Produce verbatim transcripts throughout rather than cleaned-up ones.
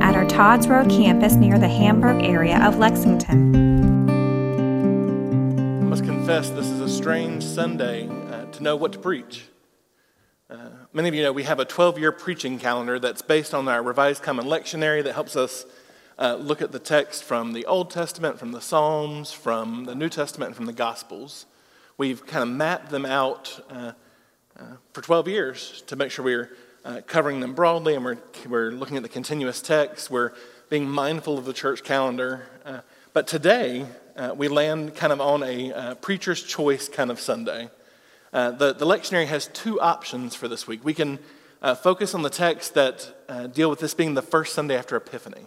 at our Todd's Road Campus near the Hamburg area of Lexington. I must confess, this is a strange Sunday uh, to know what to preach. Uh, many of you know we have a twelve-year preaching calendar that's based on our Revised Common Lectionary that helps us uh, look at the text from the Old Testament, from the Psalms, from the New Testament, and from the Gospels. We've kind of mapped them out uh, uh, for twelve years to make sure we're Uh, covering them broadly, and we're we're looking at the continuous text. We're being mindful of the church calendar. Uh, but today, uh, we land kind of on a uh, preacher's choice kind of Sunday. Uh, the, the lectionary has two options for this week. We can uh, focus on the texts that uh, deal with this being the first Sunday after Epiphany.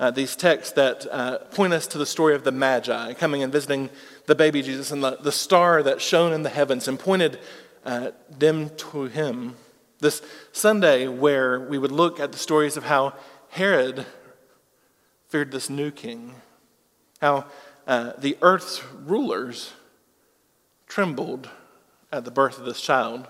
Uh, these texts that uh, point us to the story of the Magi coming and visiting the baby Jesus and the, the star that shone in the heavens and pointed uh, them to him. This Sunday where we would look at the stories of how Herod feared this new king, how uh, the earth's rulers trembled at the birth of this child.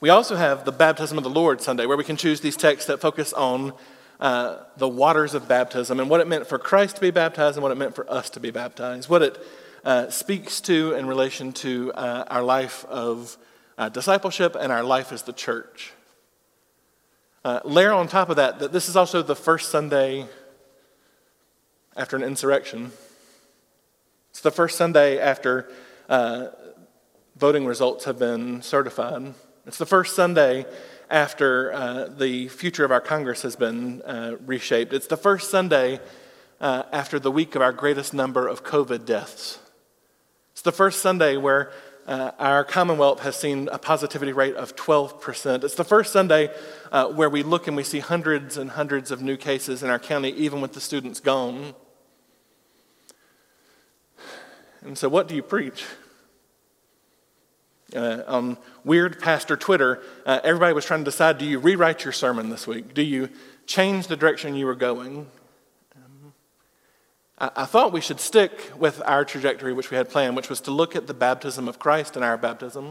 We also have the Baptism of the Lord Sunday, where we can choose these texts that focus on uh, the waters of baptism and what it meant for Christ to be baptized and what it meant for us to be baptized, what it uh, speaks to in relation to uh, our life of Uh, discipleship, and our life as the church. Uh, layer on top of that, that this is also the first Sunday after an insurrection. It's the first Sunday after uh, voting results have been certified. It's the first Sunday after uh, the future of our Congress has been uh, reshaped. It's the first Sunday uh, after the week of our greatest number of COVID deaths. It's the first Sunday where Uh, our Commonwealth has seen a positivity rate of twelve percent. It's the first Sunday uh, where we look and we see hundreds and hundreds of new cases in our county, even with the students gone. And so what do you preach? Uh, on Weird Pastor Twitter, uh, everybody was trying to decide, do you rewrite your sermon this week? Do you change the direction you were going? I thought we should stick with our trajectory, which we had planned, which was to look at the baptism of Christ and our baptism,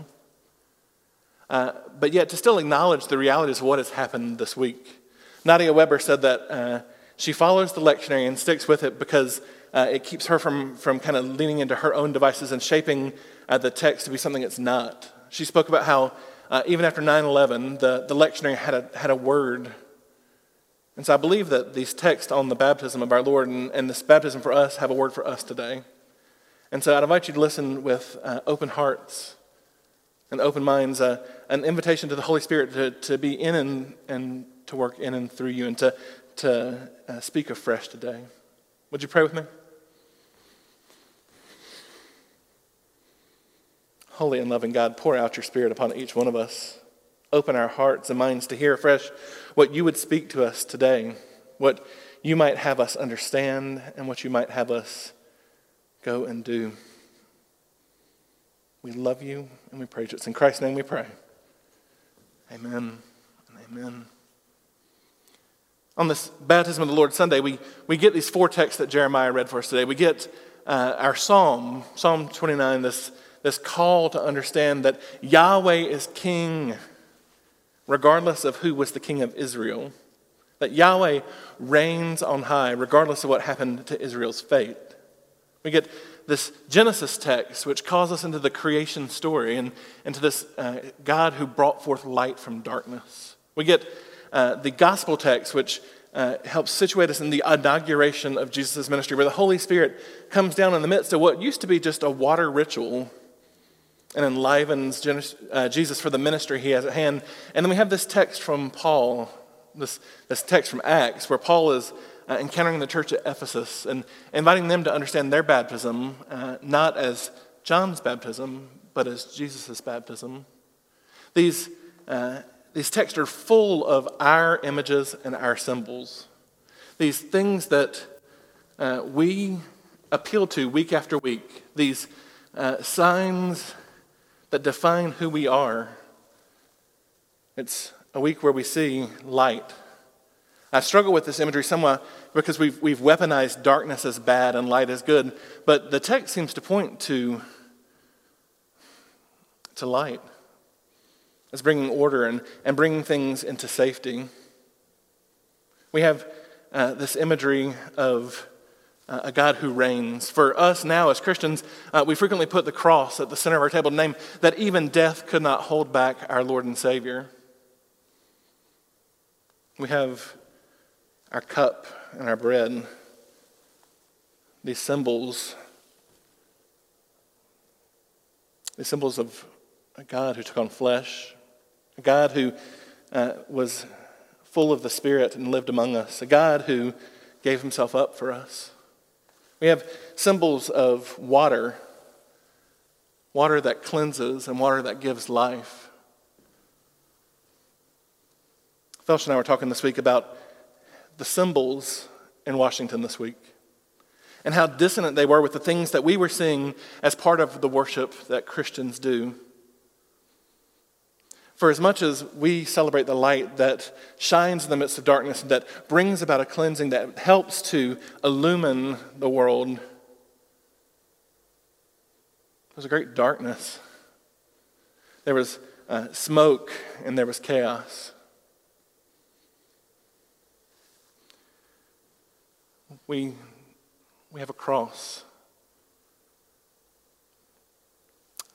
uh, but yet to still acknowledge the realities of what has happened this week. Nadia Weber said that uh, she follows the lectionary and sticks with it because uh, it keeps her from, from kind of leaning into her own devices and shaping uh, the text to be something it's not. She spoke about how uh, even after nine eleven, the, the lectionary had a, had a word. And so I believe that these texts on the baptism of our Lord and, and this baptism for us have a word for us today. And so I'd invite you to listen with uh, open hearts and open minds, uh, an invitation to the Holy Spirit to, to be in and, and to work in and through you and to, to uh, speak afresh today. Would you pray with me? Holy and loving God, pour out your Spirit upon each one of us. Open our hearts and minds to hear afresh what you would speak to us today, what you might have us understand, and what you might have us go and do. We love you and we praise you. It's in Christ's name we pray. Amen and amen. On this Baptism of the Lord Sunday, we, we get these four texts that Jeremiah read for us today. We get uh, our psalm, Psalm twenty-nine, this, this call to understand that Yahweh is king, regardless of who was the king of Israel, that Yahweh reigns on high, regardless of what happened to Israel's fate. We get this Genesis text, which calls us into the creation story and into this uh, God who brought forth light from darkness. We get uh, the gospel text, which uh, helps situate us in the inauguration of Jesus' ministry, where the Holy Spirit comes down in the midst of what used to be just a water ritual and enlivens Jesus for the ministry he has at hand. And then we have this text from Paul, this, this text from Acts, where Paul is uh, encountering the church at Ephesus and inviting them to understand their baptism, uh, not as John's baptism, but as Jesus' baptism. These, uh, these texts are full of our images and our symbols, these things that uh, we appeal to week after week, these uh, signs that define who we are. It's a week where we see light. I struggle with this imagery somewhat because we've, we've weaponized darkness as bad and light as good, but the text seems to point to, to light. It's bringing order and, and bringing things into safety. We have uh, this imagery of uh, a God who reigns. For us now as Christians, uh, we frequently put the cross at the center of our table, name that even death could not hold back our Lord and Savior. We have our cup and our bread, these symbols, these symbols of a God who took on flesh, a God who uh, was full of the Spirit and lived among us, a God who gave himself up for us. We have symbols of water, water that cleanses and water that gives life. Felsh and I were talking this week about the symbols in Washington this week and how dissonant they were with the things that we were seeing as part of the worship that Christians do. For as much as we celebrate the light that shines in the midst of darkness, that brings about a cleansing, that helps to illumine the world, there's a great darkness. There was uh, smoke and there was chaos. We we have a cross.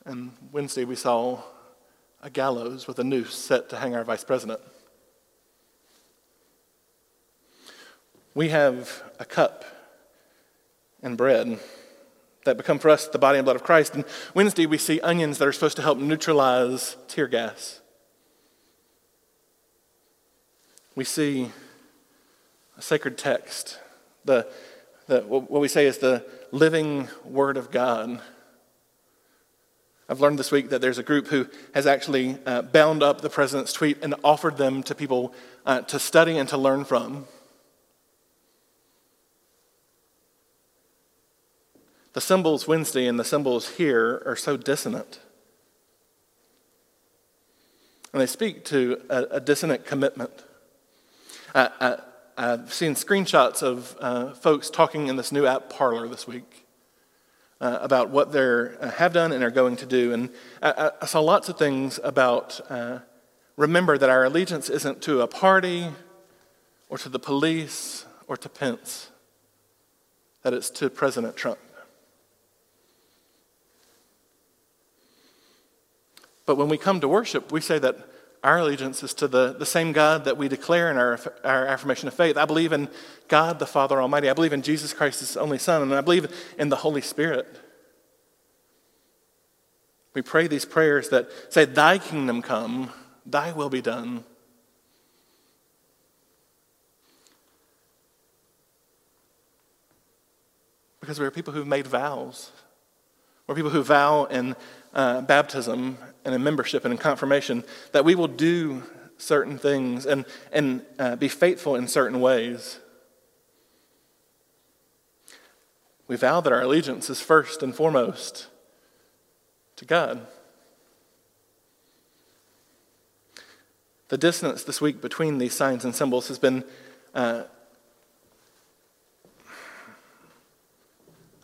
And Wednesday we saw a gallows with a noose set to hang our vice president. We have a cup and bread that become for us the body and blood of Christ. And Wednesday we see onions that are supposed to help neutralize tear gas. We see a sacred text. The, the what we say is the living Word of God. I've learned this week that there's a group who has actually uh, bound up the president's tweet and offered them to people uh, to study and to learn from. The symbols Wednesday and the symbols here are so dissonant. And they speak to a, a dissonant commitment. Uh, uh, I've seen screenshots of uh, folks talking in this new app, Parler, this week uh, about what they uh, have done and are going to do. And I, I saw lots of things about uh, remember that our allegiance isn't to a party or to the police or to Pence, that it's to President Trump. But when we come to worship, we say that our allegiance is to the, the same God that we declare in our, our affirmation of faith. I believe in God the Father Almighty. I believe in Jesus Christ, His only Son, and I believe in the Holy Spirit. We pray these prayers that say, Thy kingdom come, Thy will be done. Because we are people who've made vows. We're people who vow in uh, baptism and in membership and in confirmation that we will do certain things and, and uh, be faithful in certain ways. We vow that our allegiance is first and foremost to God. The dissonance this week between these signs and symbols has been uh,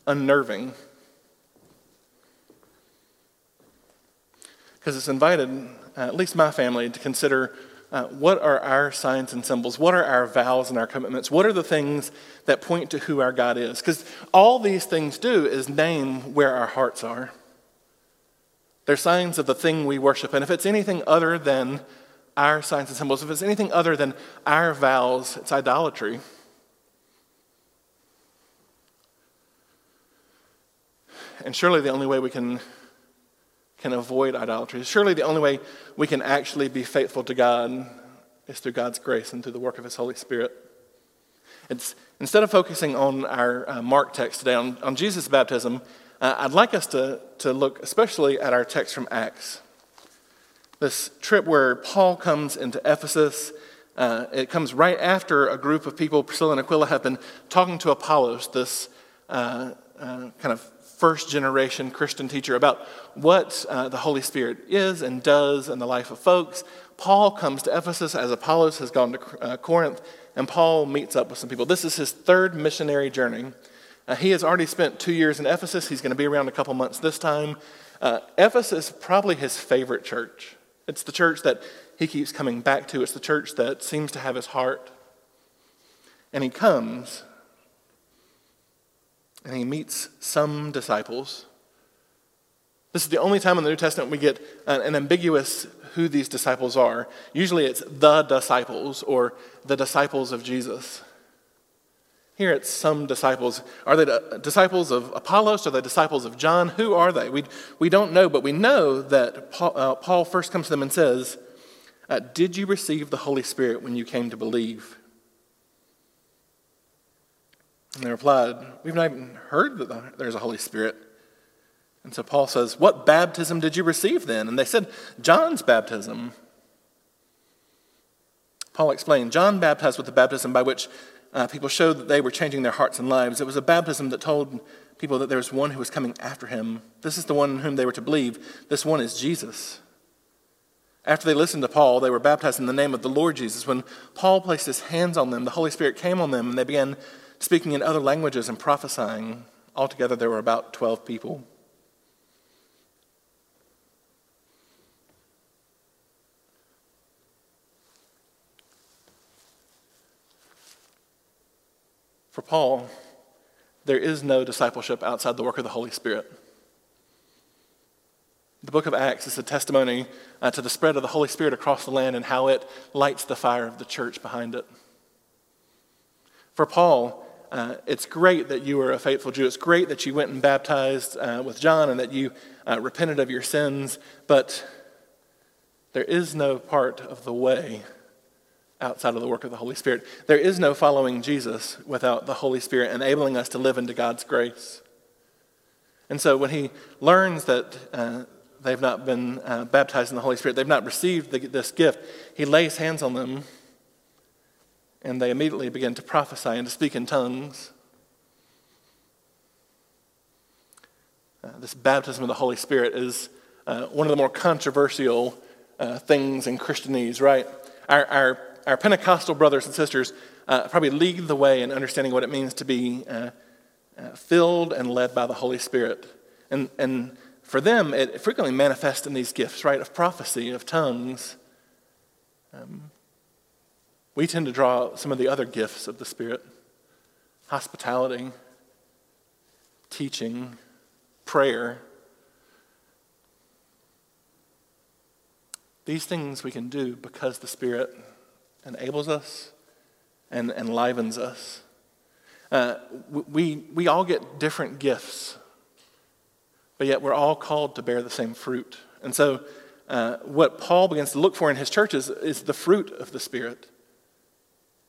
unnerving. Because it's invited, uh, at least my family, to consider uh, what are our signs and symbols? What are our vows and our commitments? What are the things that point to who our God is? Because all these things do is name where our hearts are. They're signs of the thing we worship. And if it's anything other than our signs and symbols, if it's anything other than our vows, it's idolatry. And surely the only way we can... can avoid idolatry. Surely the only way we can actually be faithful to God is through God's grace and through the work of His Holy Spirit. It's instead of focusing on our uh, Mark text today, on, on Jesus' baptism, uh, I'd like us to, to look especially at our text from Acts. This trip where Paul comes into Ephesus Uh, it comes right after a group of people, Priscilla and Aquila, have been talking to Apollos, this uh, uh, kind of first-generation Christian teacher, about what uh, the Holy Spirit is and does in the life of folks. Paul comes to Ephesus as Apollos has gone to uh, Corinth, and Paul meets up with some people. This is his third missionary journey. Uh, he has already spent two years in Ephesus. He's going to be around a couple months this time. Uh, Ephesus, probably his favorite church. It's the church that he keeps coming back to. It's the church that seems to have his heart. And he comes, and he meets some disciples. This is the only time in the New Testament we get an ambiguous who these disciples are. Usually it's the disciples or the disciples of Jesus. Here it's some disciples. Are they disciples of Apollos? Are they disciples of John? Who are they? We, we don't know, but we know that Paul, uh, Paul first comes to them and says, Uh, did you receive the Holy Spirit when you came to believe? And they replied, we've not even heard that there's a Holy Spirit. And so Paul says, what baptism did you receive then? And they said, John's baptism. Paul explained, John baptized with the baptism by which uh, people showed that they were changing their hearts and lives. It was a baptism that told people that there was one who was coming after him. This is the one in whom they were to believe. This one is Jesus. After they listened to Paul, they were baptized in the name of the Lord Jesus. When Paul placed his hands on them, the Holy Spirit came on them, and they began speaking in other languages and prophesying. Altogether, there were about twelve people. For Paul, there is no discipleship outside the work of the Holy Spirit. The book of Acts is a testimony uh, to the spread of the Holy Spirit across the land and how it lights the fire of the church behind it. For Paul, uh, it's great that you were a faithful Jew. It's great that you went and baptized uh, with John and that you uh, repented of your sins, but there is no part of the way outside of the work of the Holy Spirit. There is no following Jesus without the Holy Spirit enabling us to live into God's grace. And so when he learns that uh, they've not been uh, baptized in the Holy Spirit, they've not received the, this gift, he lays hands on them, and they immediately begin to prophesy and to speak in tongues. Uh, this baptism of the Holy Spirit is uh, one of the more controversial uh, things in Christianese, right? Our, our, our Pentecostal brothers and sisters uh, probably lead the way in understanding what it means to be uh, uh, filled and led by the Holy Spirit. And and for them, it frequently manifests in these gifts, right, of prophecy, of tongues. Um, we tend to draw some of the other gifts of the Spirit: hospitality, teaching, prayer. These things we can do because the Spirit enables us and enlivens us. Uh, we, we all get different gifts, but yet we're all called to bear the same fruit. And so uh, what Paul begins to look for in his churches is the fruit of the Spirit.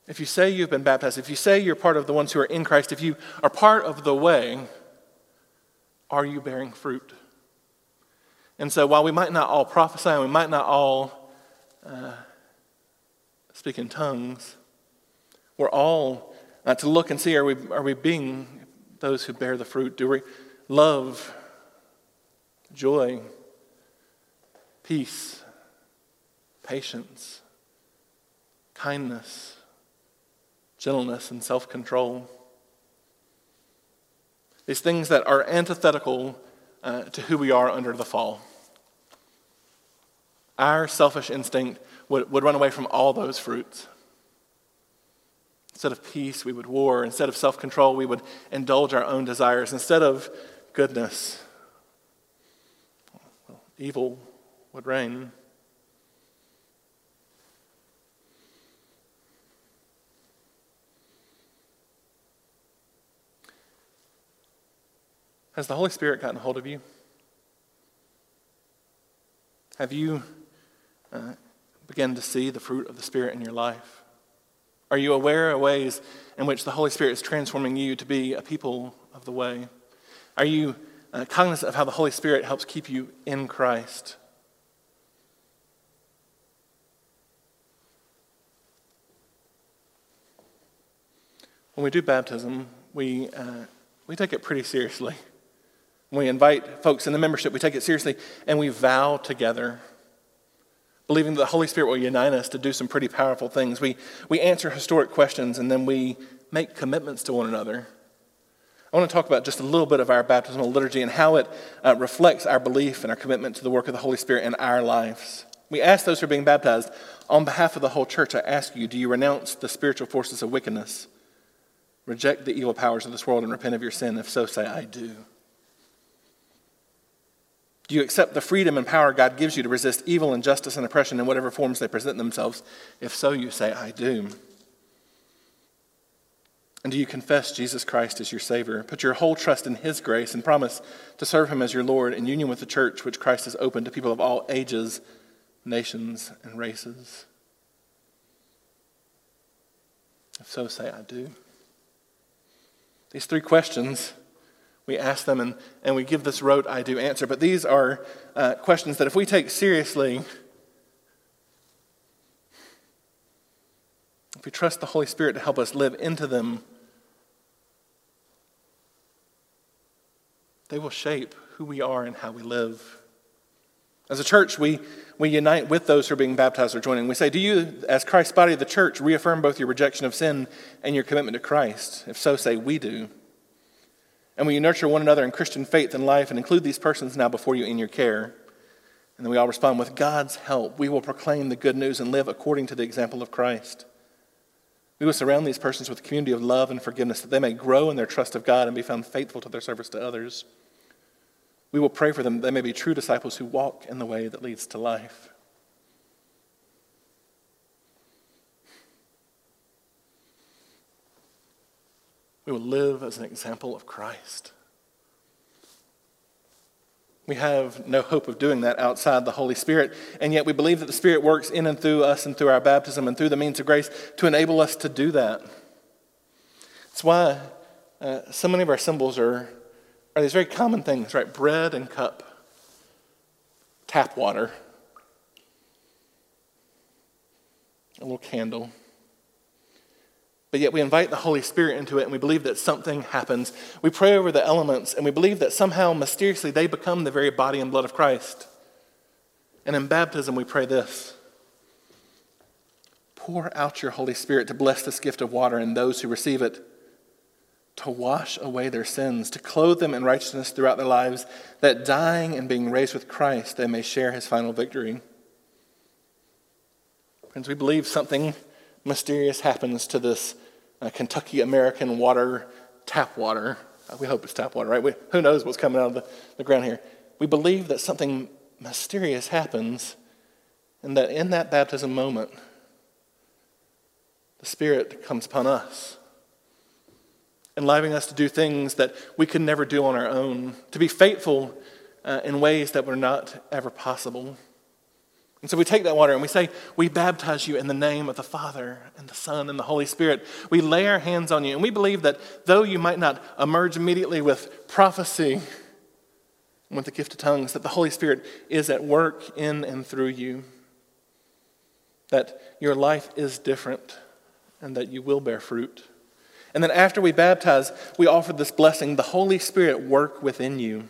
If you say you've been baptized, if you say you're part of the ones who are in Christ, if you are part of the way, are you bearing fruit? And so while we might not all prophesy and we might not all uh, speak in tongues, we're all uh, to look and see, are we, are we being those who bear the fruit? Do we love, joy, peace, patience, kindness, gentleness, and self-control? These things that are antithetical uh, to who we are under the fall. Our selfish instinct would, would run away from all those fruits. Instead of peace, we would war. Instead of self-control, we would indulge our own desires. Instead of goodness, evil would reign. Has the Holy Spirit gotten a hold of you? Have you uh, begun to see the fruit of the Spirit in your life? Are you aware of ways in which the Holy Spirit is transforming you to be a people of the way? Are you Uh, cognizant of how the Holy Spirit helps keep you in Christ? when we do baptism, we uh, we take it pretty seriously. We invite folks in the membership, we take it seriously, and we vow together, believing that the Holy Spirit will unite us to do some pretty powerful things. We we answer historic questions, and then we make commitments to one another. I want to talk about just a little bit of our baptismal liturgy and how it uh, reflects our belief and our commitment to the work of the Holy Spirit in our lives. We ask those who are being baptized, on behalf of the whole church, I ask you, do you renounce the spiritual forces of wickedness? Reject the evil powers of this world and repent of your sin? If so, say, I do. Do you accept the freedom and power God gives you to resist evil, injustice, and oppression in whatever forms they present themselves? If so, you say, I do. And do you confess Jesus Christ as your Savior? Put your whole trust in His grace and promise to serve Him as your Lord in union with the church which Christ has opened to people of all ages, nations, and races? If so, say, I do. These three questions, we ask them and, and we give this rote, I do answer. But these are uh, questions that if we take seriously, if we trust the Holy Spirit to help us live into them, they will shape who we are and how we live. As a church, we, we unite with those who are being baptized or joining. We say, do you, as Christ's body of the church, reaffirm both your rejection of sin and your commitment to Christ? If so, say, we do. And will you nurture one another in Christian faith and life and include these persons now before you in your care? And then we all respond, with God's help, we will proclaim the good news and live according to the example of Christ. We will surround these persons with a community of love and forgiveness that they may grow in their trust of God and be found faithful to their service to others. We will pray for them that they may be true disciples who walk in the way that leads to life. We will live as an example of Christ. We have no hope of doing that outside the Holy Spirit, and yet we believe that the Spirit works in and through us and through our baptism and through the means of grace to enable us to do that. That's why uh, so many of our symbols are, are these very common things, right? Bread and cup, tap water, a little candle. But yet we invite the Holy Spirit into it, and we believe that something happens. We pray over the elements, and we believe that somehow, mysteriously, they become the very body and blood of Christ. And in baptism, we pray this. Pour out your Holy Spirit to bless this gift of water and those who receive it, to wash away their sins, to clothe them in righteousness throughout their lives, that dying and being raised with Christ, they may share his final victory. Friends, we believe something mysterious happens to this uh, Kentucky American water, tap water. Uh, we hope it's tap water, right? We, who knows what's coming out of the, the ground here. We believe that something mysterious happens, and that in that baptism moment, the Spirit comes upon us, enlivening us to do things that we could never do on our own, to be faithful uh, in ways that were not ever possible. And so we take that water and we say, we baptize you in the name of the Father and the Son and the Holy Spirit. We lay our hands on you, and we believe that though you might not emerge immediately with prophecy and with the gift of tongues, that the Holy Spirit is at work in and through you, that your life is different and that you will bear fruit. And then after we baptize, we offer this blessing, the Holy Spirit work within you,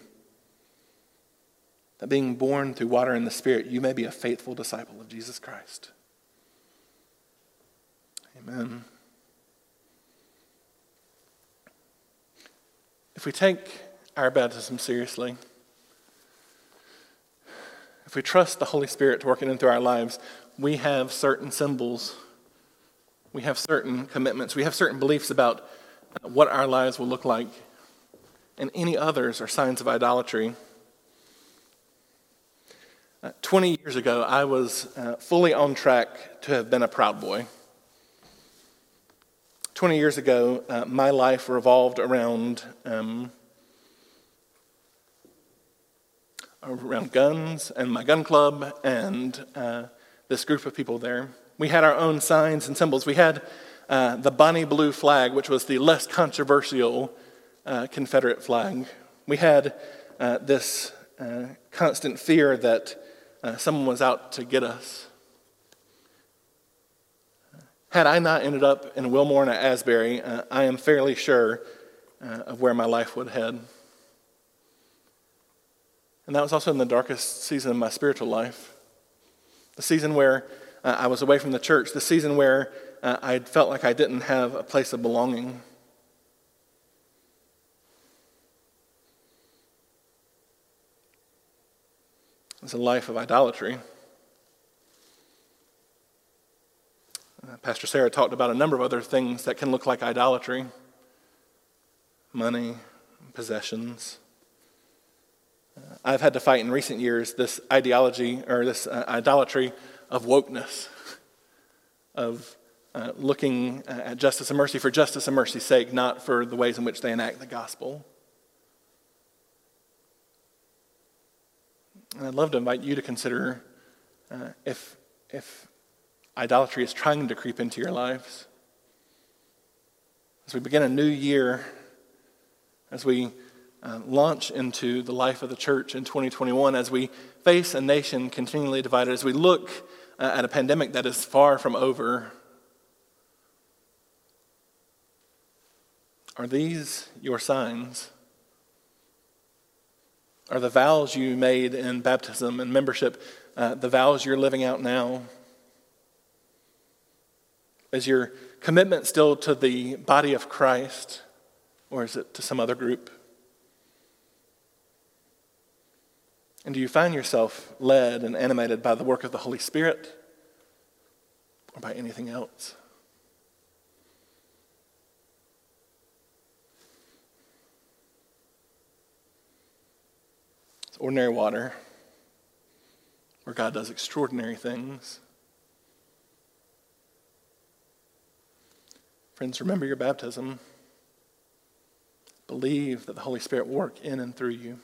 that being born through water and the Spirit, you may be a faithful disciple of Jesus Christ. Amen. If we take our baptism seriously, if we trust the Holy Spirit to work in and through our lives, we have certain symbols, we have certain commitments, we have certain beliefs about what our lives will look like, and any others are signs of idolatry. Uh, twenty years ago, I was uh, fully on track to have been a Proud Boy. twenty years ago, uh, my life revolved around um, around guns and my gun club and uh, this group of people there. We had our own signs and symbols. We had uh, the Bonnie Blue flag, which was the less controversial uh, Confederate flag. We had uh, this uh, constant fear that Uh, someone was out to get us. Had I not ended up in Wilmore and Asbury, uh, I am fairly sure uh, of where my life would head. And that was also in the darkest season of my spiritual life. The season where uh, I was away from the church. The season where uh, I felt like I didn't have a place of belonging. It's a life of idolatry. Uh, Pastor Sarah talked about a number of other things that can look like idolatry. Money, possessions. Uh, I've had to fight in recent years this ideology or this uh, idolatry of wokeness, of uh, looking at justice and mercy for justice and mercy's sake, not for the ways in which they enact the gospel. And I'd love to invite you to consider uh, if if idolatry is trying to creep into your lives. As we begin a new year, as we uh, launch into the life of the church in twenty twenty-one, as we face a nation continually divided, as we look uh, at a pandemic that is far from over, are these your signs? Are the vows you made in baptism and membership, uh, the vows you're living out now? Is your commitment still to the body of Christ, or is it to some other group? And do you find yourself led and animated by the work of the Holy Spirit, or by anything else? Ordinary water, where God does extraordinary things. Friends, remember your baptism. Believe that the Holy Spirit will work in and through you.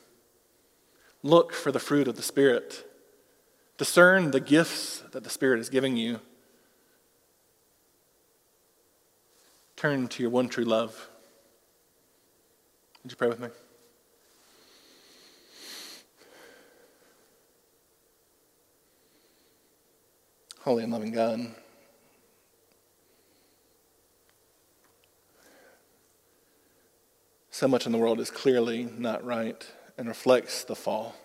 Look for the fruit of the Spirit. Discern the gifts that the Spirit is giving you. Turn to your one true love. Would you pray with me? Holy and loving God, so much in the world is clearly not right and reflects the fall.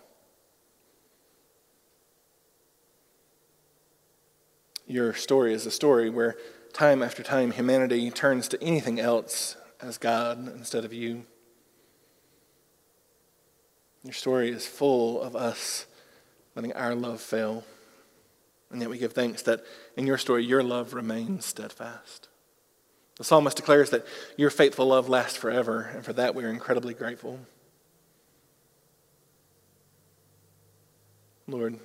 Your story is a story where time after time humanity turns to anything else as God instead of you. Your story is full of us letting our love fail. And yet we give thanks that in your story, your love remains steadfast. The psalmist declares that your faithful love lasts forever, and for that we are incredibly grateful. Lord,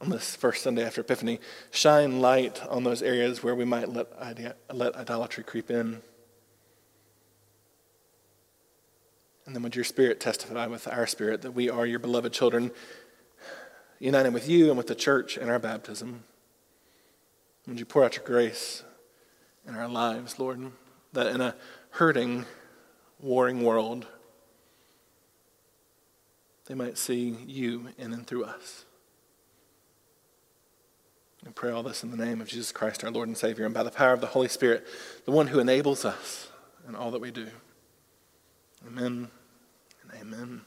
on this first Sunday after Epiphany, shine light on those areas where we might let idea, let idolatry creep in. And then would your Spirit testify with our spirit that we are your beloved children, united with you and with the church in our baptism. Would you pour out your grace in our lives, Lord, that in a hurting, warring world, they might see you in and through us. And pray all this in the name of Jesus Christ, our Lord and Savior, and by the power of the Holy Spirit, the one who enables us in all that we do. Amen and amen.